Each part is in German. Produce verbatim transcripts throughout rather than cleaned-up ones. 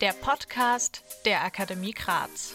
der Podcast der Akademie Graz.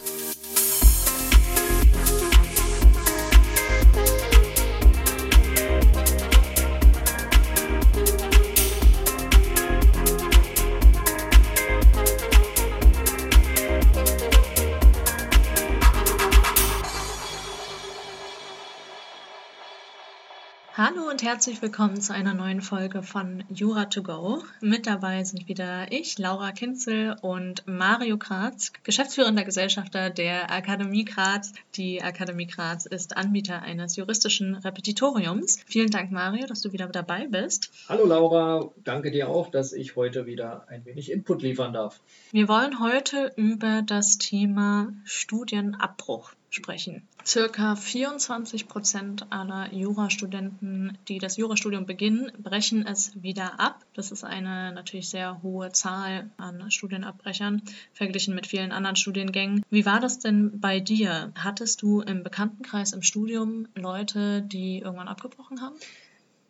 Hallo und herzlich willkommen zu einer neuen Folge von Jura to Go. Mit dabei sind wieder ich, Laura Kinzel und Mario Kratz, geschäftsführender Gesellschafter der Akademie Graz. Die Akademie Graz ist Anbieter eines juristischen Repetitoriums. Vielen Dank, Mario, dass du wieder dabei bist. Hallo Laura, danke dir auch, dass ich heute wieder ein wenig Input liefern darf. Wir wollen heute über das Thema Studienabbruch sprechen. Circa vierundzwanzig Prozent aller Jurastudenten, die das Jurastudium beginnen, brechen es wieder ab. Das ist eine natürlich sehr hohe Zahl an Studienabbrechern, verglichen mit vielen anderen Studiengängen. Wie war das denn bei dir? Hattest du im Bekanntenkreis im Studium Leute, die irgendwann abgebrochen haben?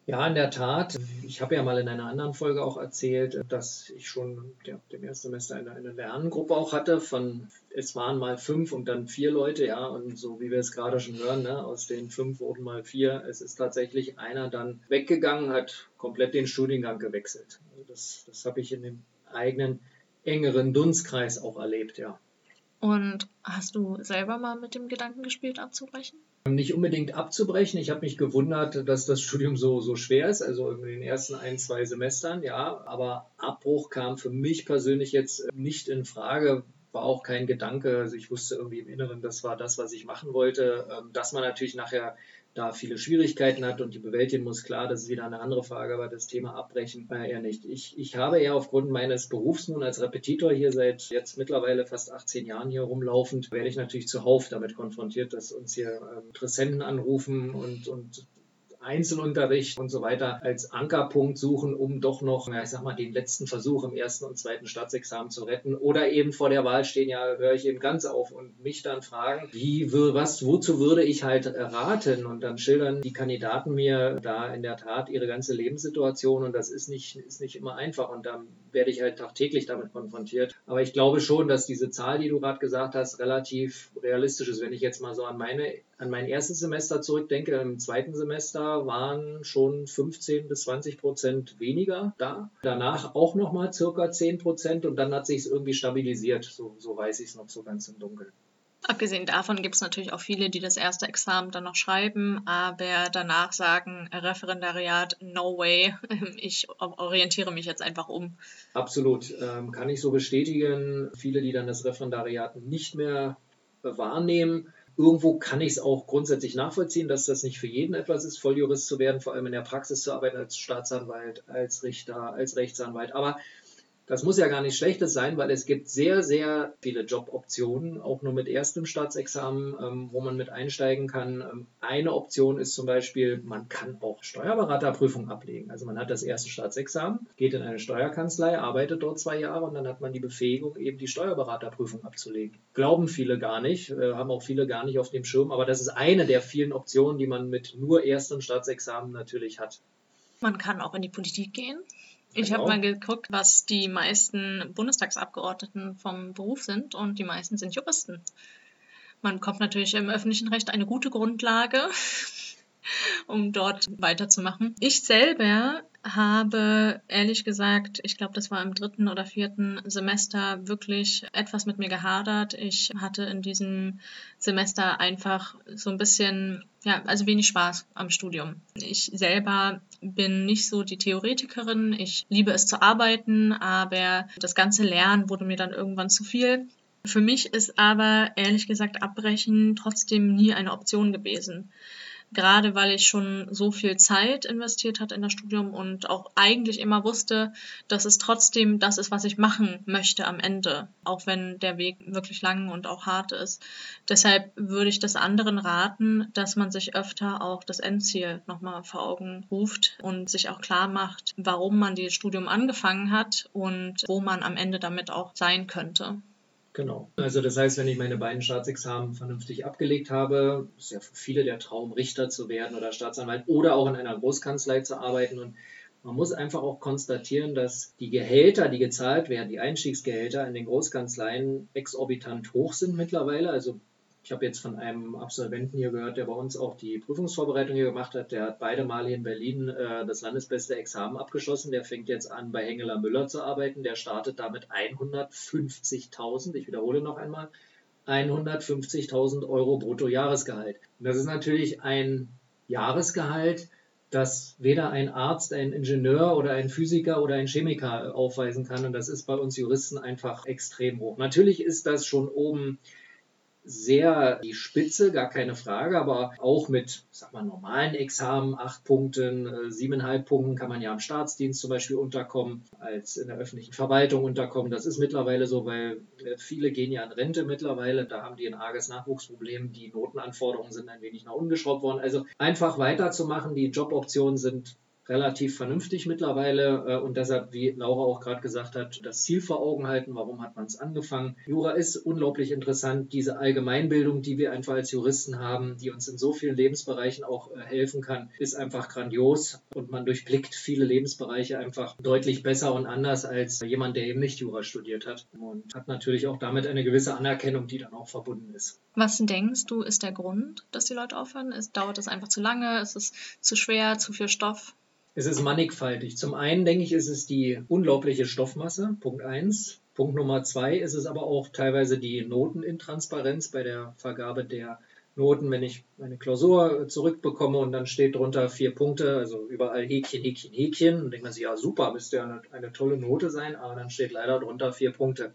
Ja, in der Tat. Ich habe ja mal in einer anderen Folge auch erzählt, dass ich schon ja, im ersten Semester eine, eine Lerngruppe auch hatte. Von es waren mal fünf und dann vier Leute, ja, und so wie wir es gerade schon hören, ne, aus den fünf wurden mal vier. Es ist tatsächlich einer dann weggegangen, hat komplett den Studiengang gewechselt. Also das, das habe ich in dem eigenen engeren Dunstkreis auch erlebt, ja. Und hast du selber mal mit dem Gedanken gespielt, abzubrechen? Nicht unbedingt abzubrechen. Ich habe mich gewundert, dass das Studium so, so schwer ist, also in den ersten ein, zwei Semestern, ja. Aber Abbruch kam für mich persönlich jetzt nicht in Frage, war auch kein Gedanke. Also ich wusste irgendwie im Inneren, das war das, was ich machen wollte. Dass man natürlich nachher da viele Schwierigkeiten hat und die bewältigen muss, klar, das ist wieder eine andere Frage, aber das Thema Abbrechen war eher nicht. Ich, ich habe ja aufgrund meines Berufs nun als Repetitor hier seit jetzt mittlerweile fast achtzehn Jahren hier rumlaufend, werde ich natürlich zuhauf damit konfrontiert, dass uns hier Interessenten anrufen und, und Einzelunterricht und so weiter als Ankerpunkt suchen, um doch noch, ja, ich sag mal, den letzten Versuch im ersten und zweiten Staatsexamen zu retten. Oder eben vor der Wahl stehen, ja, höre ich eben ganz auf und mich dann fragen, wie, was, wozu würde ich halt raten? Und dann schildern die Kandidaten mir da in der Tat ihre ganze Lebenssituation und das ist nicht, ist nicht immer einfach und dann werde ich halt tagtäglich damit konfrontiert. Aber ich glaube schon, dass diese Zahl, die du gerade gesagt hast, relativ realistisch ist. Wenn ich jetzt mal so an meine An mein erstes Semester zurückdenke, im zweiten Semester waren schon fünfzehn bis zwanzig Prozent weniger da. Danach auch nochmal circa zehn Prozent und dann hat sich es irgendwie stabilisiert. So, so weiß ich es noch so ganz im Dunkeln. Abgesehen davon gibt es natürlich auch viele, die das erste Examen dann noch schreiben, aber danach sagen, Referendariat, no way, ich orientiere mich jetzt einfach um. Absolut, ähm, kann ich so bestätigen. Viele, die dann das Referendariat nicht mehr wahrnehmen. Irgendwo kann ich es auch grundsätzlich nachvollziehen, dass das nicht für jeden etwas ist, Volljurist zu werden, vor allem in der Praxis zu arbeiten als Staatsanwalt, als Richter, als Rechtsanwalt. Aber das muss ja gar nichts Schlechtes sein, weil es gibt sehr, sehr viele Joboptionen, auch nur mit erstem Staatsexamen, ähm, wo man mit einsteigen kann. Ähm, eine Option ist zum Beispiel, man kann auch Steuerberaterprüfung ablegen. Also man hat das erste Staatsexamen, geht in eine Steuerkanzlei, arbeitet dort zwei Jahre und dann hat man die Befähigung, eben die Steuerberaterprüfung abzulegen. Glauben viele gar nicht, äh, haben auch viele gar nicht auf dem Schirm, aber das ist eine der vielen Optionen, die man mit nur erstem Staatsexamen natürlich hat. Man kann auch in die Politik gehen. Ich habe mal geguckt, was die meisten Bundestagsabgeordneten vom Beruf sind und die meisten sind Juristen. Man bekommt natürlich im öffentlichen Recht eine gute Grundlage, um dort weiterzumachen. Ich selber habe, ehrlich gesagt, ich glaube, das war im dritten oder vierten Semester wirklich etwas mit mir gehadert. Ich hatte in diesem Semester einfach so ein bisschen, ja, also wenig Spaß am Studium. Ich selber bin nicht so die Theoretikerin. Ich liebe es zu arbeiten, aber das ganze Lernen wurde mir dann irgendwann zu viel. Für mich ist aber, ehrlich gesagt, Abbrechen trotzdem nie eine Option gewesen. Gerade weil ich schon so viel Zeit investiert hatte in das Studium und auch eigentlich immer wusste, dass es trotzdem das ist, was ich machen möchte am Ende, auch wenn der Weg wirklich lang und auch hart ist. Deshalb würde ich das anderen raten, dass man sich öfter auch das Endziel nochmal vor Augen ruft und sich auch klar macht, warum man dieses Studium angefangen hat und wo man am Ende damit auch sein könnte. Genau. Also das heißt, wenn ich meine beiden Staatsexamen vernünftig abgelegt habe, ist ja für viele der Traum, Richter zu werden oder Staatsanwalt oder auch in einer Großkanzlei zu arbeiten. Und Man muss einfach auch konstatieren, dass die Gehälter, die gezahlt werden, die Einstiegsgehälter in den Großkanzleien exorbitant hoch sind mittlerweile. Also ich habe jetzt von einem Absolventen hier gehört, der bei uns auch die Prüfungsvorbereitung hier gemacht hat. Der hat beide Male hier in Berlin äh, das landesbeste Examen abgeschlossen. Der fängt jetzt an, bei Hengeler Müller zu arbeiten. Der startet damit hundertfünfzigtausend, ich wiederhole noch einmal, hundertfünfzigtausend Euro Bruttojahresgehalt. Und das ist natürlich ein Jahresgehalt, das weder ein Arzt, ein Ingenieur oder ein Physiker oder ein Chemiker aufweisen kann. Und das ist bei uns Juristen einfach extrem hoch. Natürlich ist das schon oben sehr die Spitze, gar keine Frage, aber auch mit, sag mal, normalen Examen, acht Punkten, siebeneinhalb Punkten kann man ja im Staatsdienst zum Beispiel unterkommen, als in der öffentlichen Verwaltung unterkommen. Das ist mittlerweile so, weil viele gehen ja in Rente mittlerweile, da haben die ein arges Nachwuchsproblem, die Notenanforderungen sind ein wenig nach unten geschraubt worden. Also einfach weiterzumachen, die Joboptionen sind relativ vernünftig mittlerweile und deshalb, wie Laura auch gerade gesagt hat, das Ziel vor Augen halten, warum hat man es angefangen. Jura ist unglaublich interessant, diese Allgemeinbildung, die wir einfach als Juristen haben, die uns in so vielen Lebensbereichen auch helfen kann, ist einfach grandios und man durchblickt viele Lebensbereiche einfach deutlich besser und anders als jemand, der eben nicht Jura studiert hat und hat natürlich auch damit eine gewisse Anerkennung, die dann auch verbunden ist. Was denkst du, ist der Grund, dass die Leute aufhören? Ist, dauert es einfach zu lange? Ist es zu schwer, zu viel Stoff? Es ist mannigfaltig. Zum einen, denke ich, ist es die unglaubliche Stoffmasse, Punkt eins. Punkt Nummer zwei ist es aber auch teilweise die Notenintransparenz bei der Vergabe der Noten. Wenn ich meine Klausur zurückbekomme und dann steht drunter vier Punkte, also überall Häkchen, Häkchen, Häkchen, und denkt man sich, ja super, müsste ja eine, eine tolle Note sein, aber dann steht leider drunter vier Punkte.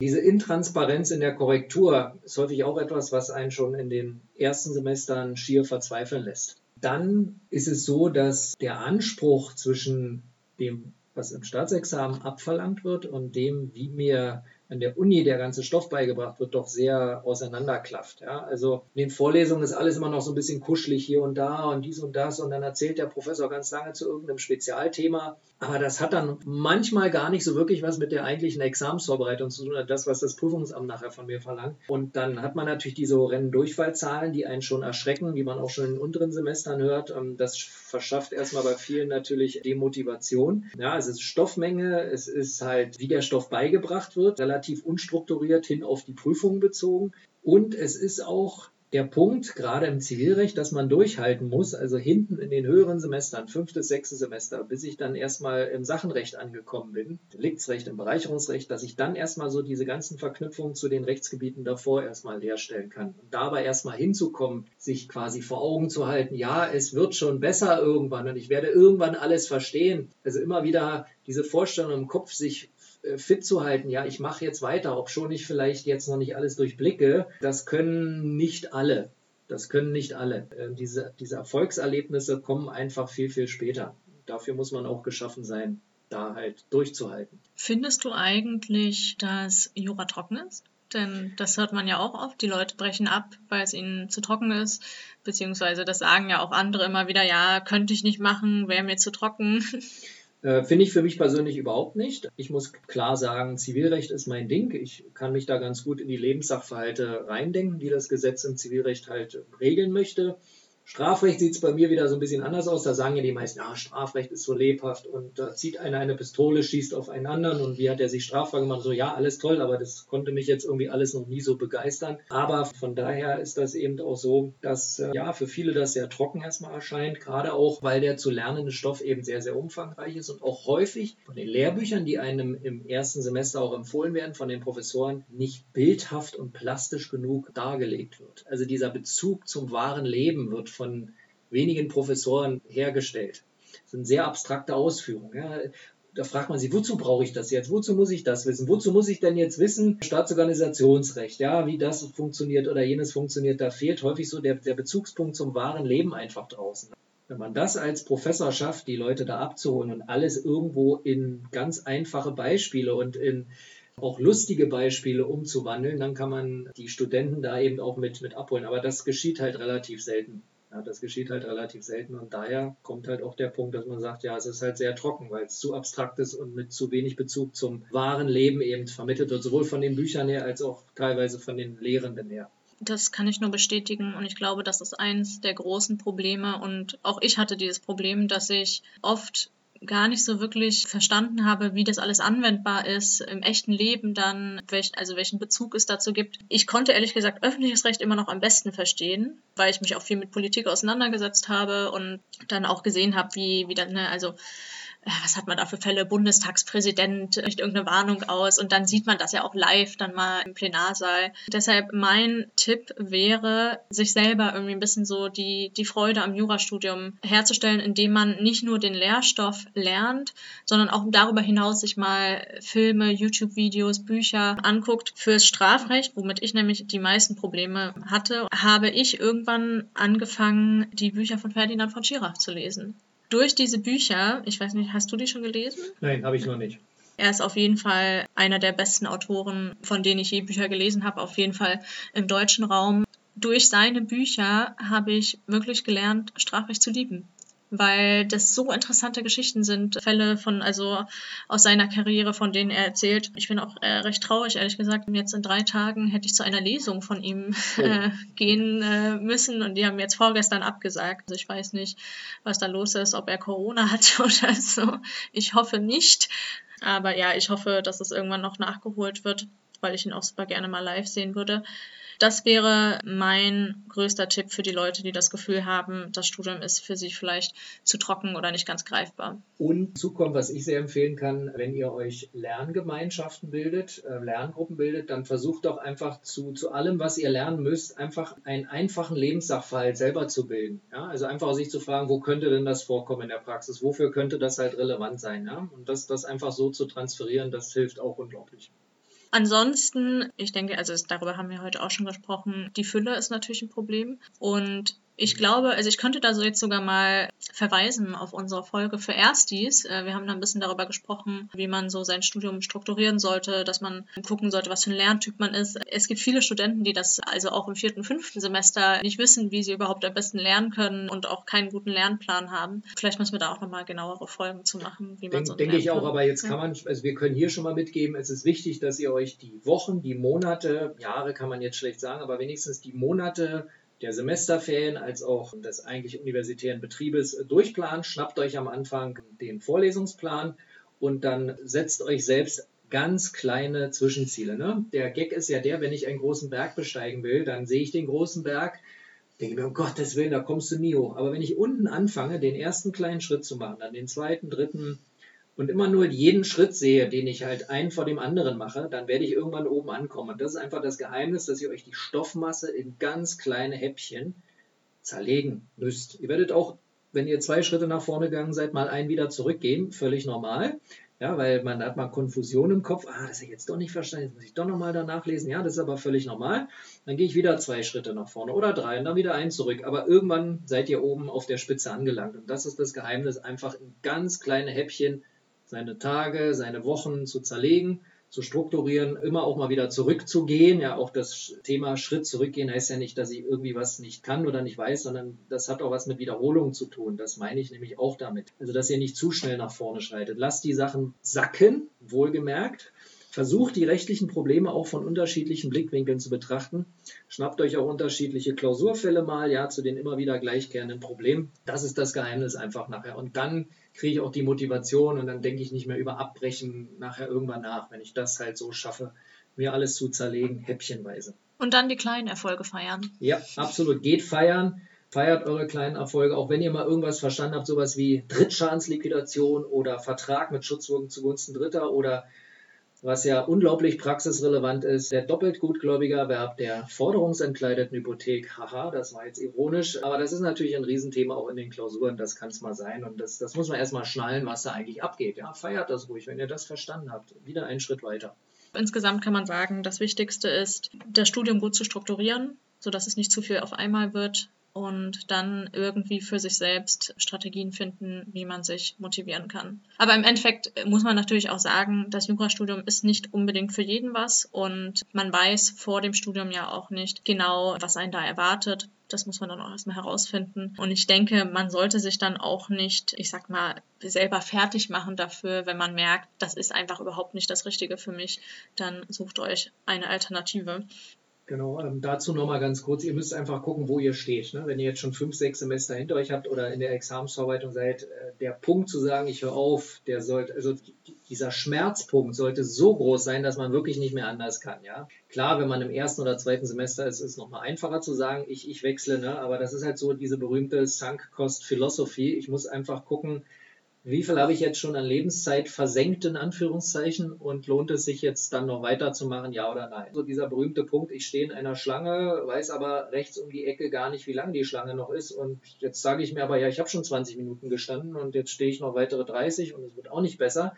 Diese Intransparenz in der Korrektur ist häufig auch etwas, was einen schon in den ersten Semestern schier verzweifeln lässt. Dann ist es so, dass der Anspruch zwischen dem, was im Staatsexamen abverlangt wird, und dem, wie mir an der Uni der ganze Stoff beigebracht wird, doch sehr auseinanderklafft. Ja? Also in den Vorlesungen ist alles immer noch so ein bisschen kuschelig hier und da und dies und das und dann erzählt der Professor ganz lange zu irgendeinem Spezialthema. Aber das hat dann manchmal gar nicht so wirklich was mit der eigentlichen Examensvorbereitung zu tun, das, was das Prüfungsamt nachher von mir verlangt. Und dann hat man natürlich diese horrenden Durchfallzahlen, die einen schon erschrecken, die man auch schon in den unteren Semestern hört. Das verschafft erstmal bei vielen natürlich Demotivation. Ja, es ist Stoffmenge, es ist halt, wie der Stoff beigebracht wird, relativ unstrukturiert hin auf die Prüfung bezogen. Und es ist auch der Punkt, gerade im Zivilrecht, dass man durchhalten muss, also hinten in den höheren Semestern, fünftes, sechstes Semester, bis ich dann erstmal im Sachenrecht angekommen bin, Deliktsrecht, im Bereicherungsrecht, dass ich dann erstmal so diese ganzen Verknüpfungen zu den Rechtsgebieten davor erstmal herstellen kann. Und dabei erstmal hinzukommen, sich quasi vor Augen zu halten, ja, es wird schon besser irgendwann und ich werde irgendwann alles verstehen. Also immer wieder diese Vorstellung im Kopf, sich fit zu halten, ja, ich mache jetzt weiter, obschon ich vielleicht jetzt noch nicht alles durchblicke, das können nicht alle. Das können nicht alle. Diese, diese Erfolgserlebnisse kommen einfach viel, viel später. Dafür muss man auch geschaffen sein, da halt durchzuhalten. Findest du eigentlich, dass Jura trocken ist? Denn das hört man ja auch oft, die Leute brechen ab, weil es ihnen zu trocken ist, beziehungsweise das sagen ja auch andere immer wieder, ja, könnte ich nicht machen, wäre mir zu trocken. Finde ich für mich persönlich überhaupt nicht. Ich muss klar sagen, Zivilrecht ist mein Ding. Ich kann mich da ganz gut in die Lebenssachverhalte reindenken, die das Gesetz im Zivilrecht halt regeln möchte. Strafrecht sieht es bei mir wieder so ein bisschen anders aus. Da sagen ja die meisten, ah, Strafrecht ist so lebhaft und da zieht einer eine Pistole, schießt auf einen anderen und wie hat er sich strafbar gemacht? So, ja, alles toll, aber das konnte mich jetzt irgendwie alles noch nie so begeistern. Aber von daher ist das eben auch so, dass äh, ja für viele das sehr trocken erstmal erscheint, gerade auch, weil der zu lernende Stoff eben sehr, sehr umfangreich ist und auch häufig von den Lehrbüchern, die einem im ersten Semester auch empfohlen werden, von den Professoren nicht bildhaft und plastisch genug dargelegt wird. Also dieser Bezug zum wahren Leben wird von wenigen Professoren hergestellt. Das sind sehr abstrakte Ausführungen. Ja. Da fragt man sich, wozu brauche ich das jetzt? Wozu muss ich das wissen? Wozu muss ich denn jetzt wissen? Staatsorganisationsrecht, ja, wie das funktioniert oder jenes funktioniert, da fehlt häufig so der, der Bezugspunkt zum wahren Leben einfach draußen. Wenn man das als Professor schafft, die Leute da abzuholen und alles irgendwo in ganz einfache Beispiele und in auch lustige Beispiele umzuwandeln, dann kann man die Studenten da eben auch mit, mit abholen. Aber das geschieht halt relativ selten. Ja, das geschieht halt relativ selten und daher kommt halt auch der Punkt, dass man sagt, ja, es ist halt sehr trocken, weil es zu abstrakt ist und mit zu wenig Bezug zum wahren Leben eben vermittelt wird, sowohl von den Büchern her als auch teilweise von den Lehrenden her. Das kann ich nur bestätigen und ich glaube, das ist eins der großen Probleme und auch ich hatte dieses Problem, dass ich oft gar nicht so wirklich verstanden habe, wie das alles anwendbar ist im echten Leben dann, welchen, also welchen Bezug es dazu gibt. Ich konnte ehrlich gesagt öffentliches Recht immer noch am besten verstehen, weil ich mich auch viel mit Politik auseinandergesetzt habe und dann auch gesehen habe, wie, wie dann, ne, also was hat man da für Fälle, Bundestagspräsident spricht irgendeine Warnung aus und dann sieht man das ja auch live dann mal im Plenarsaal. Deshalb mein Tipp wäre, sich selber irgendwie ein bisschen so die, die Freude am Jurastudium herzustellen, indem man nicht nur den Lehrstoff lernt, sondern auch darüber hinaus sich mal Filme, YouTube-Videos, Bücher anguckt. Fürs Strafrecht, womit ich nämlich die meisten Probleme hatte, habe ich irgendwann angefangen, die Bücher von Ferdinand von Schirach zu lesen. Durch diese Bücher, ich weiß nicht, hast du die schon gelesen? Nein, habe ich noch nicht. Er ist auf jeden Fall einer der besten Autoren, von denen ich je Bücher gelesen habe, auf jeden Fall im deutschen Raum. Durch seine Bücher habe ich wirklich gelernt, Strafrecht zu lieben, weil das so interessante Geschichten sind, Fälle von, also aus seiner Karriere, von denen er erzählt. Ich bin auch äh, recht traurig, ehrlich gesagt. Jetzt in drei Tagen hätte ich zu einer Lesung von ihm äh, gehen äh, müssen und die haben jetzt vorgestern abgesagt. Also ich weiß nicht, was da los ist, ob er Corona hat oder so. Ich hoffe nicht, aber ja, ich hoffe, dass es irgendwann noch nachgeholt wird, weil ich ihn auch super gerne mal live sehen würde. Das wäre mein größter Tipp für die Leute, die das Gefühl haben, das Studium ist für sie vielleicht zu trocken oder nicht ganz greifbar. Und zukommen, was ich sehr empfehlen kann, wenn ihr euch Lerngemeinschaften bildet, Lerngruppen bildet, dann versucht doch einfach zu, zu allem, was ihr lernen müsst, einfach einen einfachen Lebenssachverhalt selber zu bilden. Ja? Also einfach sich zu fragen, wo könnte denn das vorkommen in der Praxis? Wofür könnte das halt relevant sein? Ja? Und das, das einfach so zu transferieren, das hilft auch unglaublich. Ansonsten, ich denke, also darüber haben wir heute auch schon gesprochen, die Fülle ist natürlich ein Problem und ich glaube, also ich könnte da so jetzt sogar mal verweisen auf unsere Folge für Erstis. Wir haben da ein bisschen darüber gesprochen, wie man so sein Studium strukturieren sollte, dass man gucken sollte, was für ein Lerntyp man ist. Es gibt viele Studenten, die das also auch im vierten, fünften Semester nicht wissen, wie sie überhaupt am besten lernen können und auch keinen guten Lernplan haben. Vielleicht müssen wir da auch nochmal genauere Folgen zu machen, wie man so Denke ich auch, aber jetzt kann man, also wir können hier schon mal mitgeben, es ist wichtig, dass ihr euch die Wochen, die Monate, Jahre kann man jetzt schlecht sagen, aber wenigstens die Monate der Semesterferien als auch des eigentlich universitären Betriebes durchplanen. Schnappt euch am Anfang den Vorlesungsplan und dann setzt euch selbst ganz kleine Zwischenziele. Ne? Der Gag ist ja der, wenn ich einen großen Berg besteigen will, dann sehe ich den großen Berg, denke mir, um Gottes Willen, da kommst du nie hoch. Aber wenn ich unten anfange, den ersten kleinen Schritt zu machen, dann den zweiten, dritten und immer nur jeden Schritt sehe, den ich halt einen vor dem anderen mache, dann werde ich irgendwann oben ankommen. Und das ist einfach das Geheimnis, dass ihr euch die Stoffmasse in ganz kleine Häppchen zerlegen müsst. Ihr werdet auch, wenn ihr zwei Schritte nach vorne gegangen seid, mal einen wieder zurückgehen. Völlig normal, ja, weil man hat mal Konfusion im Kopf. Ah, das habe ich jetzt doch nicht verstanden, jetzt muss ich doch nochmal danach lesen. Ja, das ist aber völlig normal. Dann gehe ich wieder zwei Schritte nach vorne oder drei und dann wieder einen zurück. Aber irgendwann seid ihr oben auf der Spitze angelangt. Und das ist das Geheimnis, einfach in ganz kleine Häppchen seine Tage, seine Wochen zu zerlegen, zu strukturieren, immer auch mal wieder zurückzugehen. Ja, auch das Thema Schritt zurückgehen heißt ja nicht, dass ich irgendwie was nicht kann oder nicht weiß, sondern das hat auch was mit Wiederholung zu tun. Das meine ich nämlich auch damit. Also, dass ihr nicht zu schnell nach vorne schreitet. Lasst die Sachen sacken, wohlgemerkt. Versucht, die rechtlichen Probleme auch von unterschiedlichen Blickwinkeln zu betrachten. Schnappt euch auch unterschiedliche Klausurfälle mal, ja, zu den immer wieder gleichkehrenden Problemen. Das ist das Geheimnis einfach nachher. Und dann kriege ich auch die Motivation und dann denke ich nicht mehr über Abbrechen nachher irgendwann nach, wenn ich das halt so schaffe, mir alles zu zerlegen, häppchenweise. Und dann die kleinen Erfolge feiern. Ja, absolut. Geht feiern. Feiert eure kleinen Erfolge, auch wenn ihr mal irgendwas verstanden habt, sowas wie Drittschadensliquidation oder Vertrag mit Schutzwirkung zugunsten Dritter oder was ja unglaublich praxisrelevant ist, der doppelt gutgläubige Erwerb der forderungsentkleideten Hypothek. Haha, das war jetzt ironisch, aber das ist natürlich ein Riesenthema auch in den Klausuren, das kann es mal sein. Und das, das muss man erstmal schnallen, was da eigentlich abgeht. Ja, feiert das ruhig, wenn ihr das verstanden habt. Wieder einen Schritt weiter. Insgesamt kann man sagen, das Wichtigste ist, das Studium gut zu strukturieren, sodass es nicht zu viel auf einmal wird. Und dann irgendwie für sich selbst Strategien finden, wie man sich motivieren kann. Aber im Endeffekt muss man natürlich auch sagen, das Jurastudium ist nicht unbedingt für jeden was und man weiß vor dem Studium ja auch nicht genau, was einen da erwartet. Das muss man dann auch erstmal herausfinden. Und ich denke, man sollte sich dann auch nicht, ich sag mal, selber fertig machen dafür, wenn man merkt, das ist einfach überhaupt nicht das Richtige für mich, dann sucht euch eine Alternative. Genau, ähm, dazu nochmal ganz kurz, ihr müsst einfach gucken, wo ihr steht. Ne? Wenn ihr jetzt schon fünf, sechs Semester hinter euch habt oder in der Examensverwaltung seid, äh, der Punkt zu sagen, ich höre auf, der sollte, also dieser Schmerzpunkt sollte so groß sein, dass man wirklich nicht mehr anders kann. Ja? Klar, wenn man im ersten oder zweiten Semester ist, ist es nochmal einfacher zu sagen, ich, ich wechsle, ne? Aber das ist halt so diese berühmte Sunk-Cost-Philosophie. Ich muss einfach gucken, wie viel habe ich jetzt schon an Lebenszeit versenkt, in Anführungszeichen, und lohnt es sich jetzt dann noch weiterzumachen, ja oder nein? So dieser berühmte Punkt, ich stehe in einer Schlange, weiß aber rechts um die Ecke gar nicht, wie lang die Schlange noch ist, und jetzt sage ich mir aber, ja, ich habe schon zwanzig Minuten gestanden und jetzt stehe ich noch weitere dreißig und es wird auch nicht besser.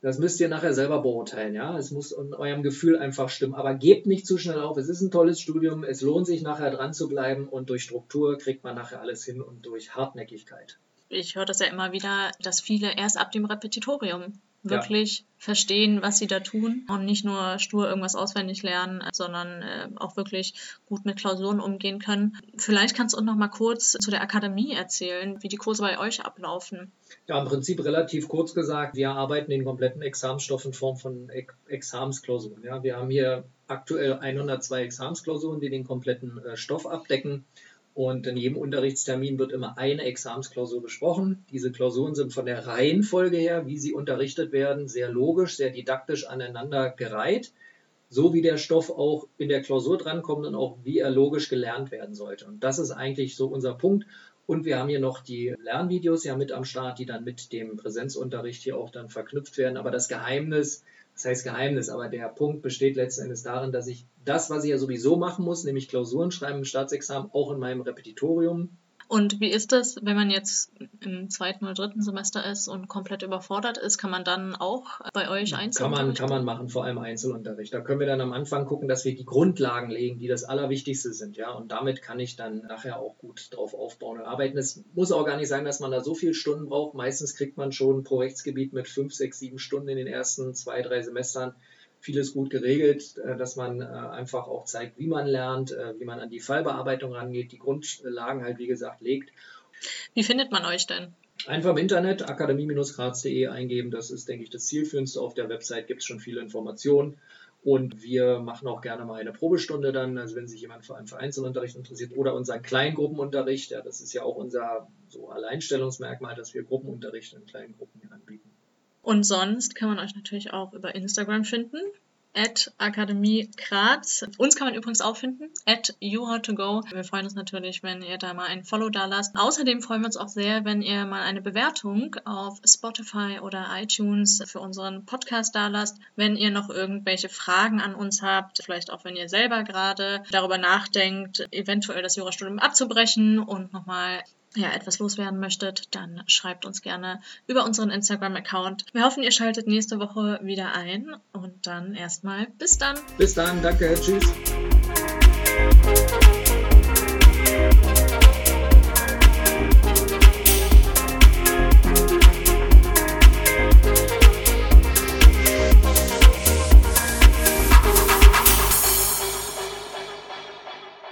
Das müsst ihr nachher selber beurteilen, ja. Es muss in eurem Gefühl einfach stimmen. Aber gebt nicht zu schnell auf. Es ist ein tolles Studium. Es lohnt sich nachher dran zu bleiben, und durch Struktur kriegt man nachher alles hin und durch Hartnäckigkeit. Ich höre das ja immer wieder, dass viele erst ab dem Repetitorium wirklich ja. verstehen, was sie da tun, und nicht nur stur irgendwas auswendig lernen, sondern auch wirklich gut mit Klausuren umgehen können. Vielleicht kannst du uns noch mal kurz zu der Akademie erzählen, wie die Kurse bei euch ablaufen. Ja, im Prinzip relativ kurz gesagt, wir arbeiten den kompletten Examensstoff in Form von Examensklausuren. Ja, wir haben hier aktuell hundertzwei Examensklausuren, die den kompletten Stoff abdecken. Und in jedem Unterrichtstermin wird immer eine Examensklausur besprochen. Diese Klausuren sind von der Reihenfolge her, wie sie unterrichtet werden, sehr logisch, sehr didaktisch aneinander gereiht, so wie der Stoff auch in der Klausur drankommt und auch wie er logisch gelernt werden sollte. Und das ist eigentlich so unser Punkt. Und wir haben hier noch die Lernvideos ja mit am Start, die dann mit dem Präsenzunterricht hier auch dann verknüpft werden. Aber das Geheimnis, das heißt Geheimnis, aber der Punkt besteht letzten Endes darin, dass ich das, was ich ja sowieso machen muss, nämlich Klausuren schreiben im Staatsexamen, auch in meinem Repetitorium. Und wie ist das, wenn man jetzt im zweiten oder dritten Semester ist und komplett überfordert ist, kann man dann auch bei euch Einzelunterricht? Kann man, kann man machen, vor allem Einzelunterricht. Da können wir dann am Anfang gucken, dass wir die Grundlagen legen, die das Allerwichtigste sind. Ja? Und damit kann ich dann nachher auch gut drauf aufbauen und arbeiten. Es muss auch gar nicht sein, dass man da so viele Stunden braucht. Meistens kriegt man schon pro Rechtsgebiet mit fünf, sechs, sieben Stunden in den ersten zwei, drei Semestern vieles gut geregelt, dass man einfach auch zeigt, wie man lernt, wie man an die Fallbearbeitung rangeht, die Grundlagen halt, wie gesagt, legt. Wie findet man euch denn? Einfach im Internet, akademie Bindestrich graz punkt de eingeben. Das ist, denke ich, das zielführendste. Auf der Website gibt es schon viele Informationen. Und wir machen auch gerne mal eine Probestunde dann, also wenn sich jemand vor allem für Einzelunterricht interessiert oder unseren Kleingruppenunterricht. Ja, das ist ja auch unser so Alleinstellungsmerkmal, dass wir Gruppenunterricht in kleinen Gruppen anbieten. Und sonst kann man euch natürlich auch über Instagram finden, at Akademie Kratz. Uns kann man übrigens auch finden, at Jura to Go. Wir freuen uns natürlich, wenn ihr da mal ein Follow da lasst. Außerdem freuen wir uns auch sehr, wenn ihr mal eine Bewertung auf Spotify oder iTunes für unseren Podcast da lasst. Wenn ihr noch irgendwelche Fragen an uns habt, vielleicht auch wenn ihr selber gerade darüber nachdenkt, eventuell das Jurastudium abzubrechen und nochmal ja, etwas loswerden möchtet, dann schreibt uns gerne über unseren Instagram-Account. Wir hoffen, ihr schaltet nächste Woche wieder ein, und dann erstmal bis dann. Bis dann, danke, tschüss.